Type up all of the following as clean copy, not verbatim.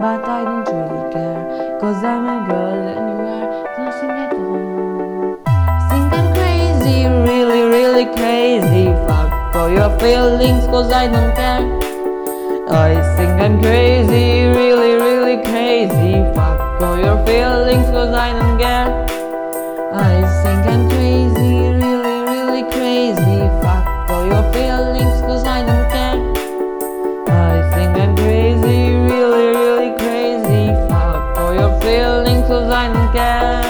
but I don't really care, 'cause I'm a girl anywhere, nothing at all. Think I'm crazy, really, really crazy. Fuck for your feelings, 'cause I don't care. I think I'm crazy, really, really crazy. Fuck for your feelings, 'cause I don't care. I think I'm crazy, really, really crazy. Fuck for your feelings, 'cause I don't care. I think I'm crazy, really, really crazy. Fuck for your feelings, 'cause I don't care.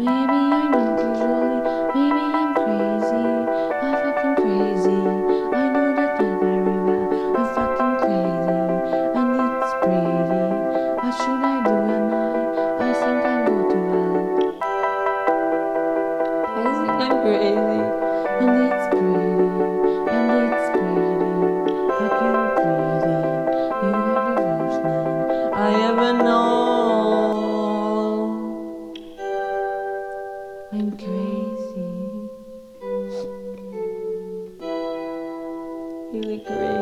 Maybe I'm not usually, maybe I'm crazy. I'm fucking crazy. I know that very well. I'm fucking crazy, and it's pretty. What should I do? And I think I go too well. I think I'm crazy, and it's pretty. I ever know I'm crazy, really crazy.